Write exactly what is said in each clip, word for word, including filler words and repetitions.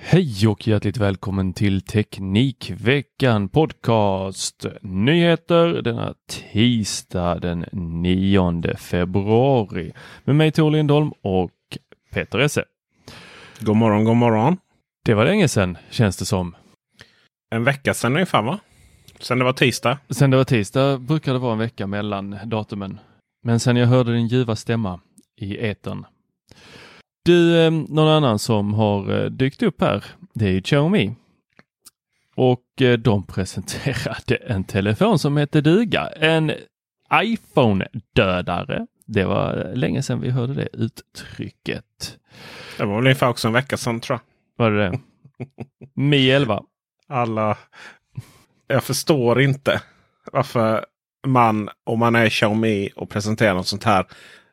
Hej och hjärtligt välkommen till Teknikveckan podcast. Nyheter denna tisdag den nionde februari. Med mig Thor Lindholm och Peter Esse. God morgon, god morgon. Det var länge sedan, känns det som. En vecka sedan ungefär, va? Sen det var tisdag. Sen det var tisdag brukar det vara en vecka mellan datumen. Men sen jag hörde din ljuva stämma i etern. Du, någon annan som har dykt upp här, det är ju Xiaomi. Och de presenterade en telefon som heter duga. En iPhone-dödare. Det var länge sedan vi hörde det uttrycket. Det var väl ungefär också en vecka sedan, tror jag. Var det det? Mi elva. Alla, jag förstår inte varför man, om man är Xiaomi och presenterar något sånt här,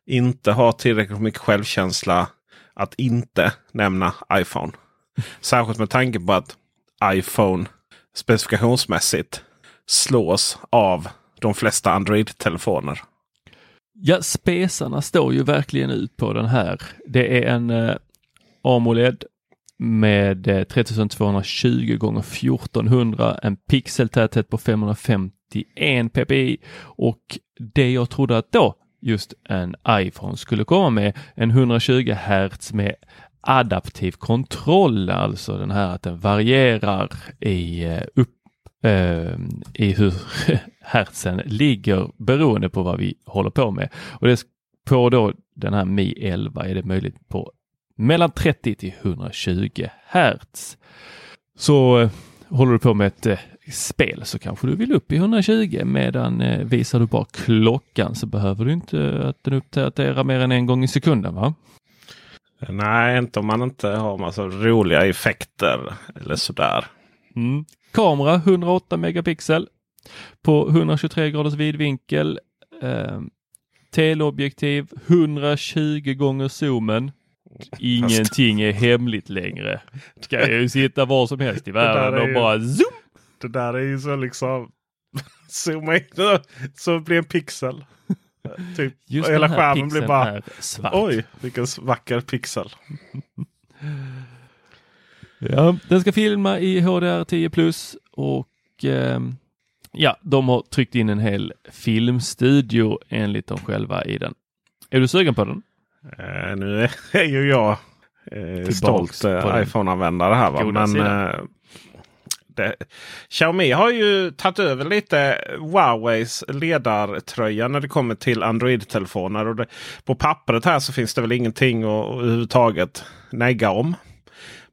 inte har tillräckligt mycket självkänsla att inte nämna iPhone. Särskilt med tanke på att iPhone specifikationsmässigt slås av de flesta Android-telefoner. Ja, spesarna står ju verkligen ut på den här. Det är en eh, AMOLED med eh, trettiotvåhundratjugo gånger fjortonhundra, en pixeltäthet på femhundrafemtioen ppi, och det jag trodde att då just en iPhone skulle komma med, en etthundratjugo hertz med adaptiv kontroll, alltså den här att den varierar i, upp, eh, i hur hertzen ligger beroende på vad vi håller på med. Och det på då den här Mi elva är det möjligt på mellan trettio till etthundratjugo hertz. Så eh, håller du på med ett eh, spel så kanske du vill upp i etthundratjugo, medan eh, visar du bara klockan så behöver du inte att den uppdaterar mer än en gång i sekunden, va? Nej, inte om man inte har massa roliga effekter eller sådär. Mm. Kamera etthundraåtta megapixel på etthundratjugotre graders vidvinkel, eh, teleobjektiv etthundratjugo gånger zoomen. Ingenting är hemligt längre. Ska jag ju sitta var som helst i världen och ju... bara zoom. Det där är ju så liksom zooma in så blir en pixel. Typ just hela skärmen blir bara svart. Oj, vilken vacker pixel. Ja, den ska filma i H D R tio plus och eh, ja, de har tryckt in en hel filmstudio enligt dem själva i den. Är du sugen på den? Eh, nu är, är ju jag eh, stolt eh, iPhone-användare här, va? Men eh, det, Xiaomi har ju tagit över lite Huaweis ledartröja när det kommer till Android-telefoner. Och det, på pappret här så finns det väl ingenting att överhuvudtaget negga om.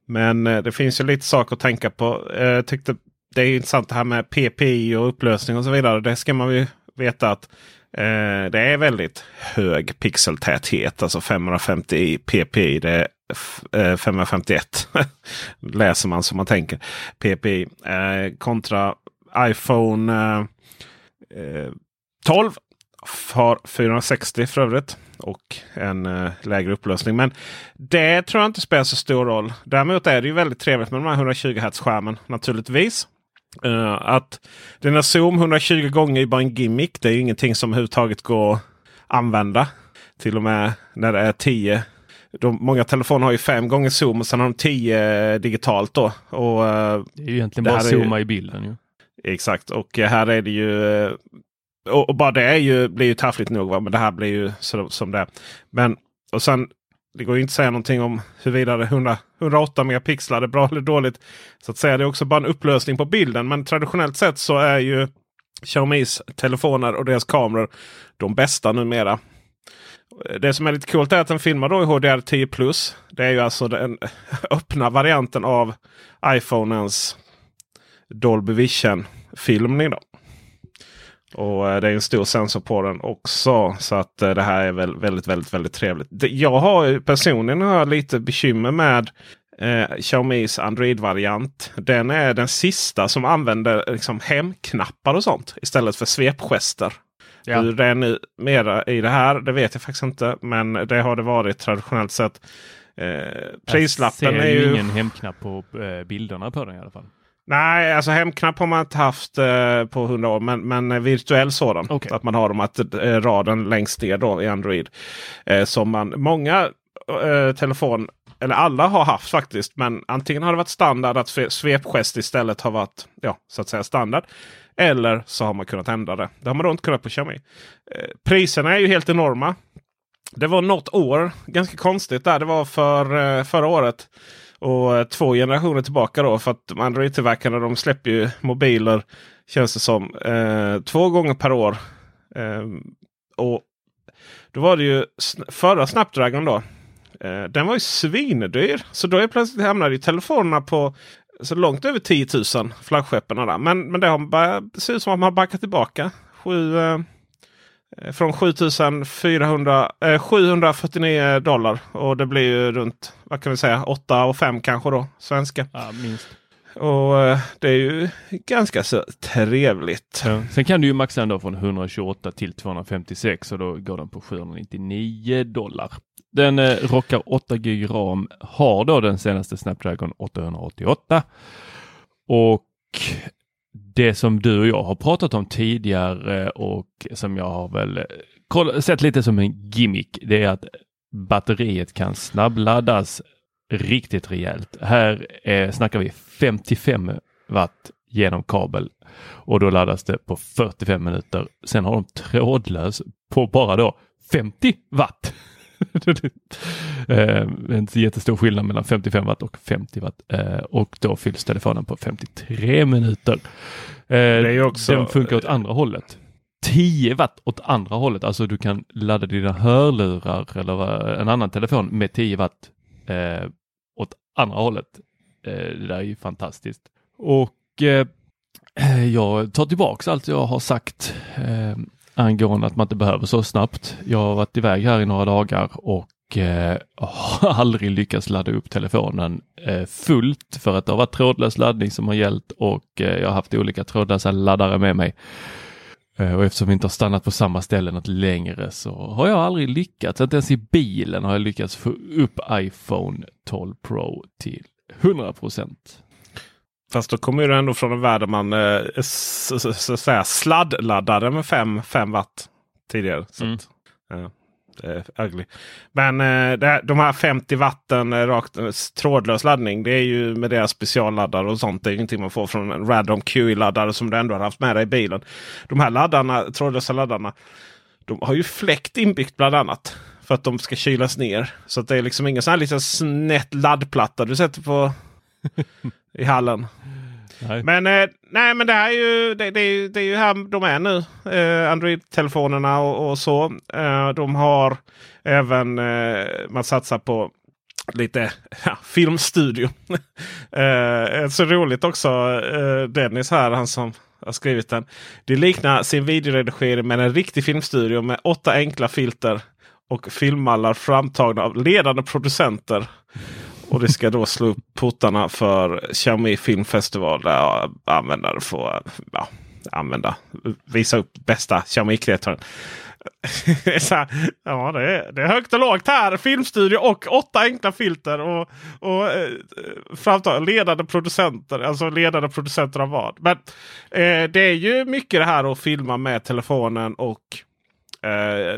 Men eh, det finns ju lite saker att tänka på. Eh, jag tyckte det är intressant det här med P P I och upplösning och så vidare. Det ska man ju veta att Eh, det är väldigt hög pixeltäthet, alltså femhundrafemtio ppi, det är f- eh, femhundrafemtioen läser man som man tänker, ppi, eh, kontra iPhone eh, tolv har fyrahundrasextio för övrigt och en eh, lägre upplösning. Men det tror jag inte spelar så stor roll. Däremot är det ju väldigt trevligt med den här etthundratjugo hertz-skärmen naturligtvis. Uh, att den här zoom etthundratjugo gånger är bara en gimmick. Det är ju ingenting som överhuvudtaget går att använda. Till och med när det är tio. De, många telefoner har ju fem gånger zoom och sen har de tio digitalt då. Och, uh, det är ju egentligen bara zooma ju, i bilden ju. Exakt, och här är det ju... Och, och bara det är ju, blir ju taffligt nog, va? Men det här blir ju så, som det är. Men, och sen, det går ju inte att säga någonting om huruvida det är hundra, hundraåtta megapixlar, det är bra eller dåligt. Så att säga, det är också bara en upplösning på bilden. Men traditionellt sett så är ju Xiaomis telefoner och deras kameror de bästa numera. Det som är lite coolt är att den filmar då i H D R tio plus. Det är ju alltså den öppna varianten av iPhonens Dolby Vision-filmning då. Och det är en stor sensor på den också. Så att det här är väl väldigt, väldigt, väldigt trevligt. Jag har personligen har lite bekymmer med eh, Xiaomis Android-variant. Den är den sista som använder liksom hemknappar och sånt istället för svepgester. Ja. Hur det är nu mera i det här, det vet jag faktiskt inte. Men det har det varit traditionellt sett. Eh, prislappen är ju... Jag ser ingen hemknapp på eh, bilderna på den i alla fall. Nej, alltså hemknapp har man inte haft eh, på hundra år, men, men virtuell sådan. Okay. Att man har dem att eh, raden längst ner då i Android. Eh, som man, många eh, telefon, eller alla har haft faktiskt, men antingen har det varit standard att svepgest istället har varit, ja, så att säga standard. Eller så har man kunnat ändra det. Det har man då inte kunnat på Xiaomi. Eh, priserna är ju helt enorma. Det var något år, ganska konstigt där, det var för, eh, förra året. Och två generationer tillbaka då, för att Android-tillverkarna de släpper ju mobiler, känns det som, eh, två gånger per år. Eh, och då var det ju förra Snapdragon då. Eh, den var ju svindyr. Så då är plötsligt hamnade ju telefonerna på så långt över tio tusen, flaggskeppen där. Men, men det har bara, det ser ut som att man har backat tillbaka. Sju, eh, från sju tusen fyrahundra, eh, sjuhundrafyrtionio dollar. Och det blir ju runt, vad kan vi säga, åtta och fem kanske då, svenska. Ja, minst. Och eh, det är ju ganska så trevligt. Ja. Sen kan du ju maxa ändå från etthundratjugoåtta till tvåhundrafemtiosex och då går den på sjuhundranittionio dollar. Den eh, rockar åtta gigabyte RAM, har då den senaste Snapdragon åttahundraåttioåtta. Och... det som du och jag har pratat om tidigare och som jag har väl sett lite som en gimmick, det är att batteriet kan snabbladdas riktigt rejält. Här eh, snackar vi femtiofem watt genom kabel och då laddas det på fyrtiofem minuter. Sen har de trådlös på bara då femtio watt. Eh, en jättestor skillnad mellan femtiofem watt och femtio watt. Eh, och då fylls telefonen på femtiotre minuter. Eh, det är också... Den funkar åt andra hållet. tio watt åt andra hållet. Alltså du kan ladda dina hörlurar eller en annan telefon med tio watt eh, åt andra hållet. Eh, det där är ju fantastiskt. Och eh, jag tar tillbaka allt jag har sagt eh, angående att man inte behöver så snabbt. Jag har varit iväg här i några dagar och eh, har aldrig lyckats ladda upp telefonen eh, fullt för att det har varit trådlös laddning som har gällt och eh, jag har haft olika trådlösa laddare med mig. Eh, och eftersom vi inte har stannat på samma ställe något längre så har jag aldrig lyckats. Inte ens i bilen har jag lyckats få upp iPhone tolv Pro till hundra procent. Fast då kommer ju ändå från en värld där man eh, s- s- s- sladdladdade med fem watt tidigare. Så mm. att, eh, det är ugly. Men eh, det, de här femtio watten eh, rakt, trådlös laddning, det är ju med deras specialladdare och sånt. Det är ingenting man får från en random Q I-laddare som du ändå har haft med dig i bilen. De här laddarna, trådlösa laddarna, de har ju fläkt inbyggt bland annat. För att de ska kylas ner. Så att det är liksom ingen sån här liten snett laddplatta du sätter på... i hallen. Nej. Men eh, nej, men det här är ju det, det, är, ju, det är ju här de är nu. Eh, Android-telefonerna och, och så. Eh, de har även eh, man satsar på lite ja, filmstudio. eh, så roligt också eh, Dennis här, han som har skrivit den. Det liknar sin videoredigering med en riktig filmstudio med åtta enkla filter och filmmallar framtagna av ledande producenter. Och det ska då slå upp portarna för Xiaomi Filmfestival där användare får ja, använda, visa upp bästa Xiaomi-kreatören. Ja, det är, det är högt och lågt här. Filmstudio och åtta enkla filter och, och eh, framtag, ledande producenter. Alltså ledande producenter av vad. Men eh, det är ju mycket det här att filma med telefonen och eh,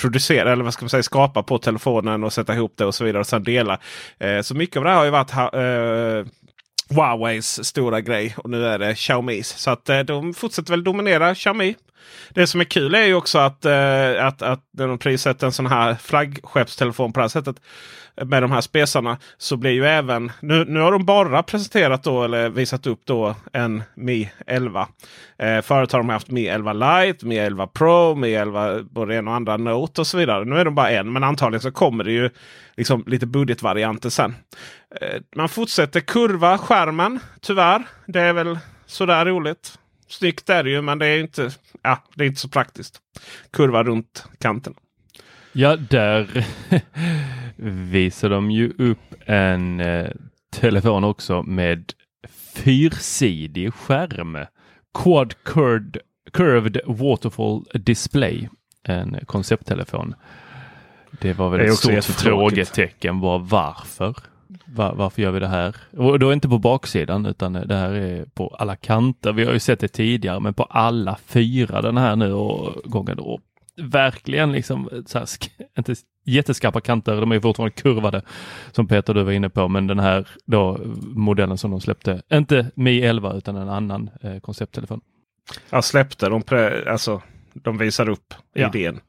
producera, eller vad ska man säga, skapa på telefonen och sätta ihop det och så vidare och sen dela. Eh, så mycket av det här har ju varit ha, eh, Huaweis stora grej och nu är det Xiaomis. Så att eh, de fortsätter väl dominera Xiaomi. Det som är kul är ju också att, eh, att, att när de prissätter en sån här flaggskeppstelefon på det här sättet med de här spesarna så blir ju även, nu, nu har de bara presenterat då eller visat upp då en Mi elva. Eh, förut har de haft Mi elva Lite, Mi elva Pro, Mi elva både en och andra Note och så vidare. Nu är de bara en, men antagligen så kommer det ju liksom lite budgetvarianter sen. Eh, man fortsätter kurva skärmen, tyvärr. Det är väl sådär roligt. Snyggt är det ju, men det är inte, ja, det är inte så praktiskt. Kurva runt kanten. Ja, där visar de ju upp en eh, telefon också med fyrsidig skärm. Quad curved, curved waterfall display. En koncepttelefon. Det var väl det ett stort frågetecken. Var varför? Var, varför gör vi det här? Och då inte på baksidan utan det här är på alla kanter. Vi har ju sett det tidigare men på alla fyra den här nu och gången då. Verkligen liksom så här, inte jätteskarpa kanter. De är fortfarande kurvade som Peter du var inne på. Men den här då, modellen som de släppte, inte Mi elva utan en annan eh, koncepttelefon. Ja, släppte. De, pre, alltså, de visar upp ja. idén.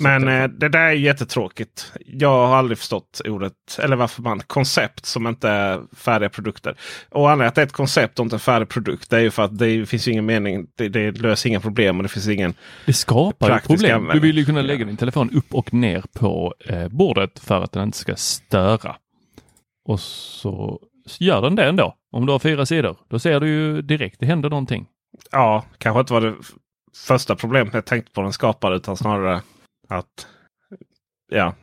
Men eh, det där är jättetråkigt. Jag har aldrig förstått ordet, eller varför man, koncept som inte är färdiga produkter. Och anledningen att det är ett koncept och inte en färdig produkt, det är ju för att det finns ju ingen mening, det, det löser inga problem och det finns ingen det skapar ju problem. Användning. Du vill ju kunna lägga din telefon upp och ner på eh, bordet för att den inte ska störa. Och så, så gör den det ändå. Om du har fyra sidor, då ser du ju direkt, det händer någonting. Ja, kanske inte var det första problemet jag tänkte på den skapade utan snarare att ja,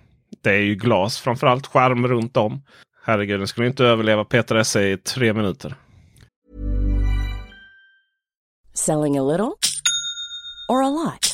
det är ju glas framförallt, skärm runt om. Herregud, den skulle inte överleva Peter Esse i tre minuter. Selling a little or a lot?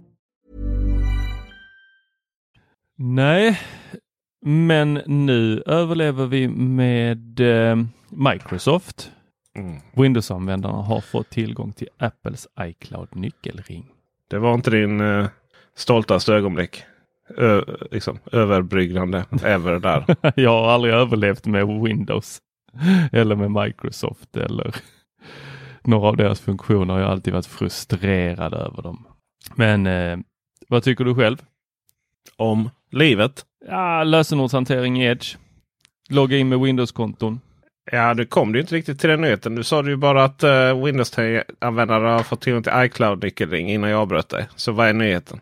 Nej, men nu överlever vi med eh, Microsoft. Mm. Windows-användarna har fått tillgång till Apples iCloud-nyckelring. Det var inte din eh, stoltaste ögonblick. Ö, liksom, överbryggande över där. Jag har aldrig överlevt med Windows eller med Microsoft eller några av deras funktioner. Jag har alltid varit frustrerad över dem. Men eh, vad tycker du själv? Om livet? Ja, lösenordshantering i Edge. Logga in med Windows-konton. Ja, nu kom det ju inte riktigt till den nyheten. Du sa ju bara att uh, Windows-användare har fått tillgång till iCloud-nyckelring innan jag bröt dig. Så vad är nyheten?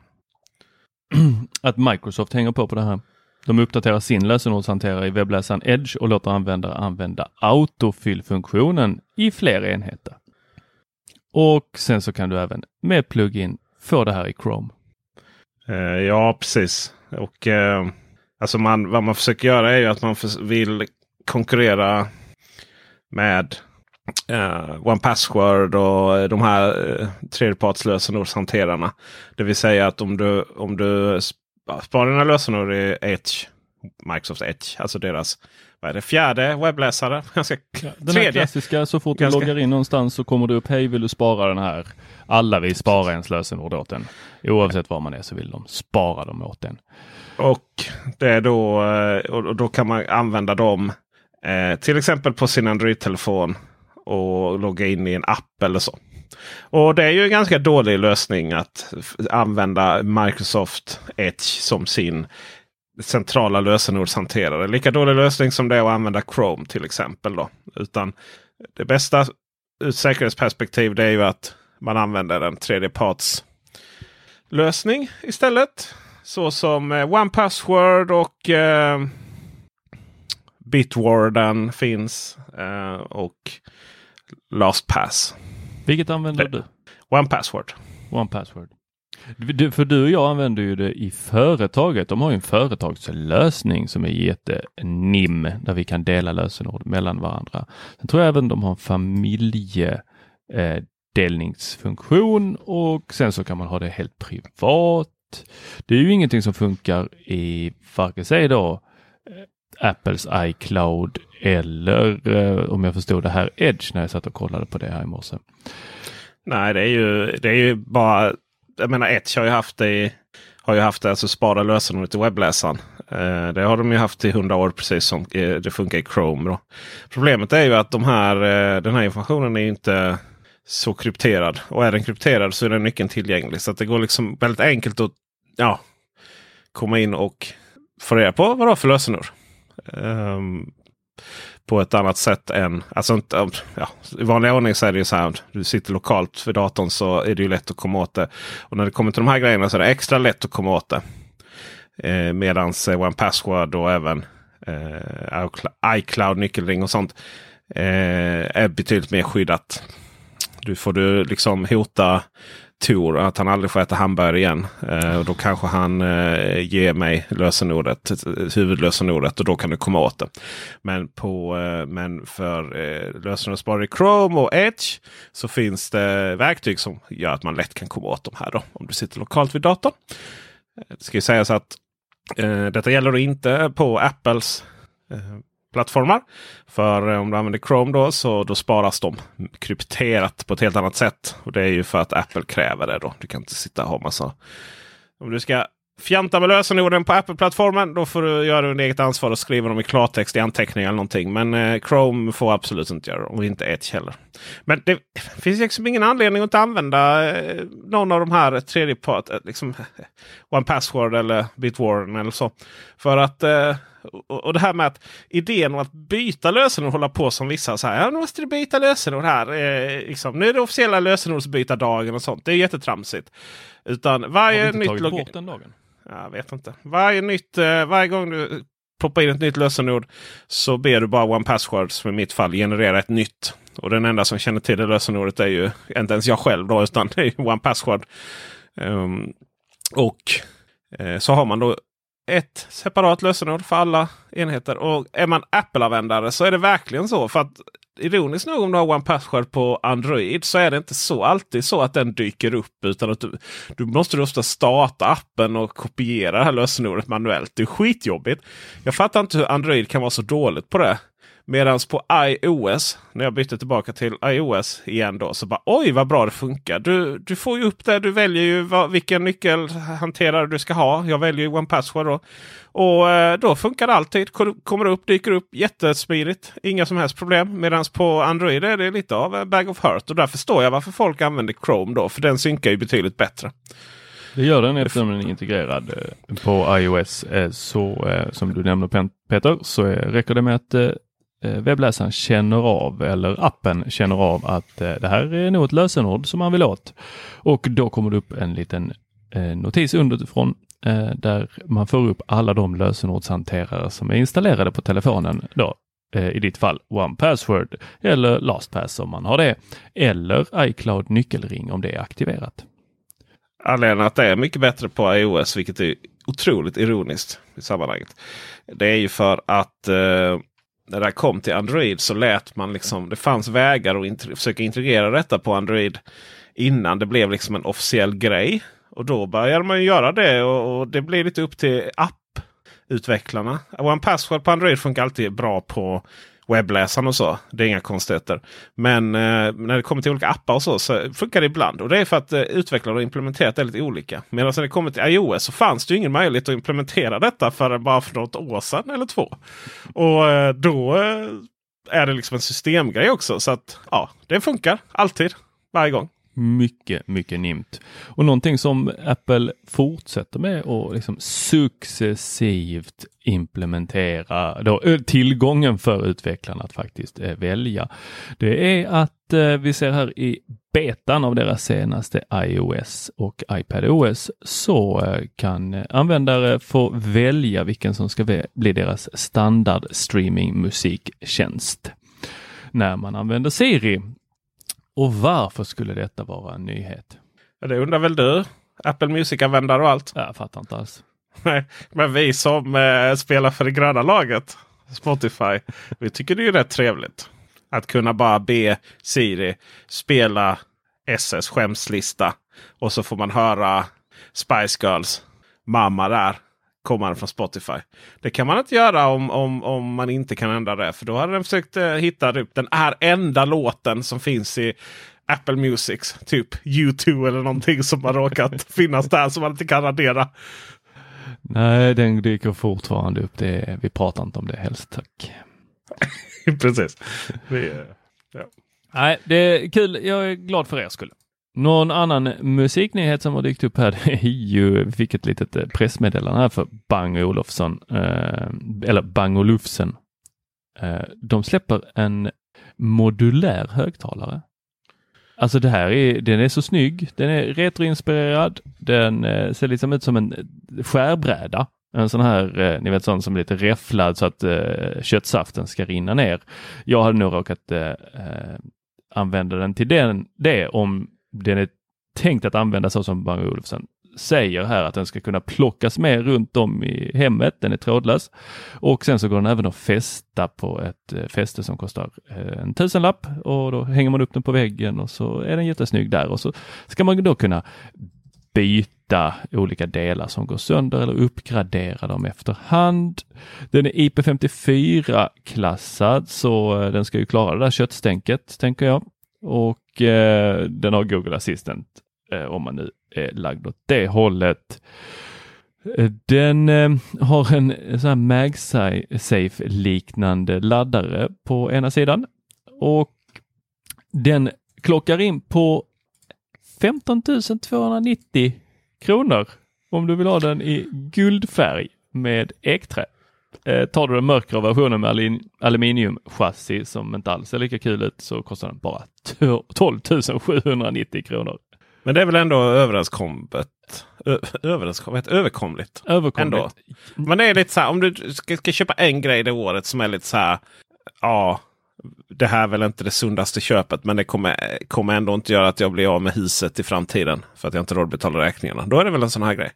Att Microsoft hänger på på det här. De uppdaterar sin lösenordshanterare i webbläsaren Edge och låter användare använda autofyllfunktionen i fler enheter. Och sen så kan du även med plugin få det här i Chrome. Uh, ja, precis. Och uh, alltså man, vad man försöker göra är ju att man för, vill konkurrera med uh, One Password och de här uh, tredjepartslösenordshanterarna. Det vill säga att om du, om du sparar dina lösenord i Edge, Microsoft Edge, alltså deras vad är det, fjärde webbläsare. Ganska ja, den här klassiska, så fort ganska... du loggar in någonstans så kommer du upp, hej vill du spara den här? Alla vill spara ens lösenord åt den. Oavsett var man är så vill de spara dem åt den. Och, det är då, och då kan man använda dem till exempel på sin Android-telefon och logga in i en app eller så. Och det är ju en ganska dålig lösning att använda Microsoft Edge som sin centrala lösenordshanterare. Lika dålig lösning som det är att använda Chrome till exempel då. Utan det bästa ur säkerhetsperspektiv det är ju att man använder en tredjeparts lösning istället. Så som One Password och eh, Bitwarden finns eh, och LastPass. Vilket använder det, du? One Password. One Password. Du, för du och jag använder ju det i företaget. De har ju en företagslösning som är jättenim där vi kan dela lösenord mellan varandra. Sen tror jag även de har en familjedelningsfunktion och sen så kan man ha det helt privat. Det är ju ingenting som funkar i varken sig då Apples iCloud eller om jag förstod det här Edge när jag satt och kollade på det här i morse. Nej, det är ju, det är ju bara... Jag menar, Edge har ju haft det, har ju haft det alltså spara lösenordet i webbläsaren. Eh, det har de ju haft i hundra år, precis som eh, det funkar i Chrome. Då. Problemet är ju att de här, eh, den här informationen är inte så krypterad. Och är den krypterad så är den nyckeln tillgänglig. Så att det går liksom väldigt enkelt att ja, komma in och få reda på vad det är för lösenord. Eh, på ett annat sätt än... Alltså, ja, i vanlig ordning så är det ju så här, du sitter lokalt vid datorn så är det ju lätt att komma åt det. Och när det kommer till de här grejerna så är det extra lätt att komma åt det. Eh, Medan One Password och även eh, iCloud, nyckelring och sånt eh, är betydligt mer skyddat. Du får du liksom hota Thor att han aldrig får äta hamburgare igen. Eh, och då kanske han eh, ger mig lösenordet, huvudlösenordet och då kan du komma åt det. Men, på, eh, men för eh, lösenordsparare i Chrome och Edge så finns det verktyg som gör att man lätt kan komma åt dem här då. Om du sitter lokalt vid datorn. Det ska ju sägas att eh, detta gäller då inte på Apples eh, plattformar. För om du använder Chrome då så då sparas de krypterat på ett helt annat sätt. Och det är ju för att Apple kräver det då. Du kan inte sitta och ha massa... Om du ska fjanta med lösenorden på Apple-plattformen då får du göra din eget ansvar och skriva dem i klartext i anteckningar eller någonting. Men eh, Chrome får absolut inte göra det. Och inte Edge heller. Men det finns liksom ingen anledning att inte använda eh, någon av de här tredjepart, eh, liksom One Password eller Bitwarden eller så. För att... Eh, Och det här med att idén om att byta lösenord och hålla på som vissa så här, ja, nu måste du byta lösenord här. Eh, liksom. Nu är det officiella lösenordsbytardagen och sånt. Det är jättetramsigt. Utan varje har vi inte nytt login... bort den dagen? Jag vet inte. Varje, nytt, eh, varje gång du proppar in ett nytt lösenord så ber du bara One Password, som i mitt fall, generera ett nytt. Och den enda som känner till det lösenordet är ju inte ens jag själv då, utan det är One Password. Um, och eh, så har man då ett separat lösenord för alla enheter. Och är man Apple-användare så är det verkligen så. För att ironiskt nog, om du har One Password på Android så är det inte så alltid så att den dyker upp. Utan att du, du måste ofta starta appen och kopiera det här lösenordet manuellt. Det är skitjobbigt. Jag fattar inte hur Android kan vara så dåligt på det. Medan på iOS, när jag bytte tillbaka till iOS igen då, så bara oj vad bra det funkar. Du, du får ju upp det, du väljer ju vad, vilken nyckelhanterare du ska ha. Jag väljer ju One Password då. Och eh, då funkar det alltid. Kommer upp, dyker upp, jättesmidigt. Inga som helst problem. Medan på Android är det lite av bag of hurt. Och där förstår jag varför folk använder Chrome då. För den synkar ju betydligt bättre. Det gör den eftersom den är integrerad på iOS. Så som du nämner Peter, så räcker det med att webbläsaren känner av, eller appen känner av, att det här är nog ett lösenord som man vill åt. Och då kommer det upp en liten notis underifrån där man får upp alla de lösenordshanterare som är installerade på telefonen då. I ditt fall One Password eller LastPass om man har det. Eller iCloud nyckelring om det är aktiverat. Anledningen att det är mycket bättre på iOS, vilket är otroligt ironiskt i sammanhanget, det är ju för att eh, när det kom till Android så lät man liksom, det fanns vägar att int- försöka integrera detta på Android innan det blev liksom en officiell grej. Och då började man ju göra det och, och det blir lite upp till apputvecklarna. One Password på Android funkar alltid bra på webbläsaren och så. Det är inga konstigheter. Men eh, när det kommer till olika appar och så, så funkar det ibland. Och det är för att eh, utvecklare och implementerat är lite olika. Medan när det kommer till iOS så fanns det ju ingen möjlighet att implementera detta för bara för något år sedan eller två. Och eh, då eh, är det liksom en systemgrej också. Så att ja, det funkar alltid. Varje gång. Mycket, mycket nimt. Och någonting som Apple fortsätter med och liksom successivt implementera då, tillgången för utvecklarna att faktiskt eh, välja. Det är att eh, vi ser här i betan av deras senaste iOS och iPadOS så eh, kan användare få välja vilken som ska vä- bli deras standard streaming musiktjänst när man använder Siri. Och varför skulle detta vara en nyhet? Ja, det undrar väl du? Apple Music-användare och allt. Jag fattar inte alls. Nej, men vi som eh, spelar för det gröna laget, Spotify, vi tycker det är ju rätt trevligt. Att kunna bara be Siri spela S S skämslista. Och så får man höra Spice Girls mamma där. Kommer från Spotify. Det kan man inte göra om, om, om man inte kan ändra det. För då hade den försökt eh, hitta upp den här enda låten som finns i Apple Music. Typ YouTube eller någonting som har råkat finnas där som man inte kan radera. Nej, den dyker fortfarande upp. Det, vi pratar inte om det helst, tack. Precis. Det, ja. Nej, det är kul. Jag är glad för er skull. Någon annan musiknyhet som har dykt upp här, det är ju, vi fick ett litet pressmeddelande här för Bang Olufsen, eh, eller Bang Olufsen. Eh, de släpper en modulär högtalare. Alltså det här är, den är så snygg, den är retroinspirerad, den eh, ser liksom ut som en skärbräda. En sån här, eh, ni vet sån som är lite räfflad så att eh, köttsaften ska rinna ner. Jag hade nog råkat eh, använda den till den, det om den är tänkt att användas så som Bang och Olufsen säger här, att den ska kunna plockas med runt om i hemmet. Den är trådlös. Och sen så går den även att fästa på ett fäste som kostar en tusenlapp. Och då hänger man upp den på väggen och så är den jättesnygg där. Och så ska man då kunna byta olika delar som går sönder eller uppgradera dem efterhand. Den är I P femtiofyra-klassad så den ska ju klara det där köttstänket, tänker jag. Och eh, den har Google Assistant eh, om man nu är lagd åt det hållet. Den eh, har en sån här MagSafe-liknande laddare på ena sidan. Och den klockar in på femton tusen tvåhundranittio kronor om du vill ha den i guldfärg med äkträ. Eh, tar du den mörkare versionen med alin- aluminiumchassi som inte alls är lika kul ut så kostar den bara tolv tusen sjuhundranittio kronor. Men det är väl ändå överenskommet? Ö- överenskommet? Överkomligt? Överkomligt. Ändå. Men det är lite så här, om du ska, ska köpa en grej det året som är lite så här, ja, det här är väl inte det sundaste köpet men det kommer, kommer ändå inte göra att jag blir av med huset i framtiden för att jag inte råd betala räkningarna. Då är det väl en sån här grej?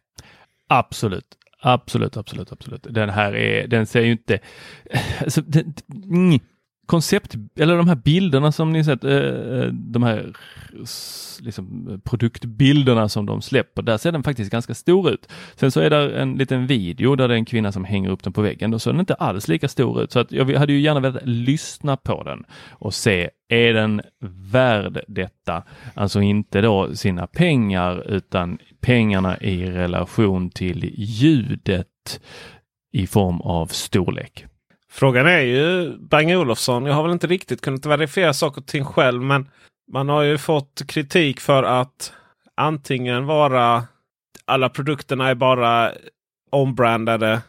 Absolut. Absolut, absolut, absolut. Den här är, den ser ju inte... Alltså, den, mm, koncept, eller de här bilderna som ni sett, de här liksom produktbilderna som de släpper, där ser den faktiskt ganska stor ut. Sen så är där en liten video där det är en kvinna som hänger upp den på väggen, och så är den inte alls lika stor ut. Så att jag hade ju gärna velat lyssna på den och se, är den värd detta? Alltså inte då sina pengar, utan pengarna i relation till ljudet i form av storlek. Frågan är ju, Bang Olofsson, jag har väl inte riktigt kunnat verifiera saker och ting själv, men man har ju fått kritik för att antingen vara, alla produkterna är bara ombrandade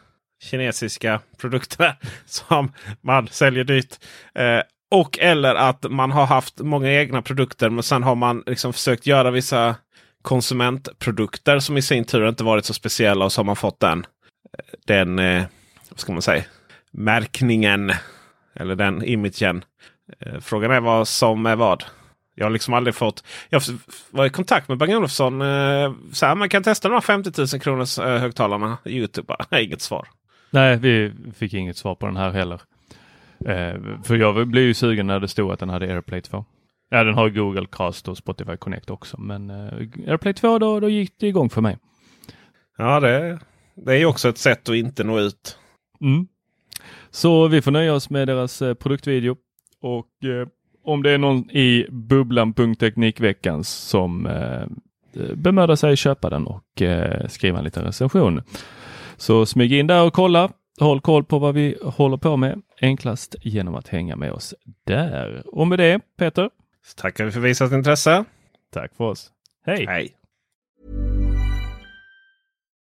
kinesiska produkter som man säljer dyrt. Eh, och eller att man har haft många egna produkter, men sen har man liksom försökt göra vissa konsumentprodukter som i sin tur inte varit så speciella, och så har man fått den, den eh, vad ska man säga, märkningen eller den imagen. Frågan är vad som är vad. Jag har liksom aldrig fått... Jag var i kontakt med Bang Olufsson. Så här, man kan testa de här femtio tusen kronors högtalarna i YouTube. Inget svar. Nej, vi fick inget svar på den här heller. För jag blev ju sugen när det stod att den hade Airplay två. Ja, den har Google Cast och Spotify Connect också. Men Airplay två, då, då gick det igång för mig. Ja, det, det är ju också ett sätt att inte nå ut. Mm. Så vi får nöja oss med deras produktvideo, och eh, om det är någon i bubblan.teknikveckan som eh, bemödar sig köpa den och eh, skriva en liten recension, så smyg in där och kolla. Håll koll på vad vi håller på med, enklast genom att hänga med oss där. Och med det, Peter, så tackar vi för visat intresse. Tack för oss. Hej! Hej!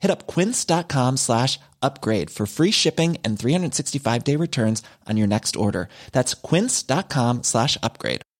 Hit up quince.com slash upgrade for free shipping and three sixty-five day returns on your next order. That's quince.com slash upgrade.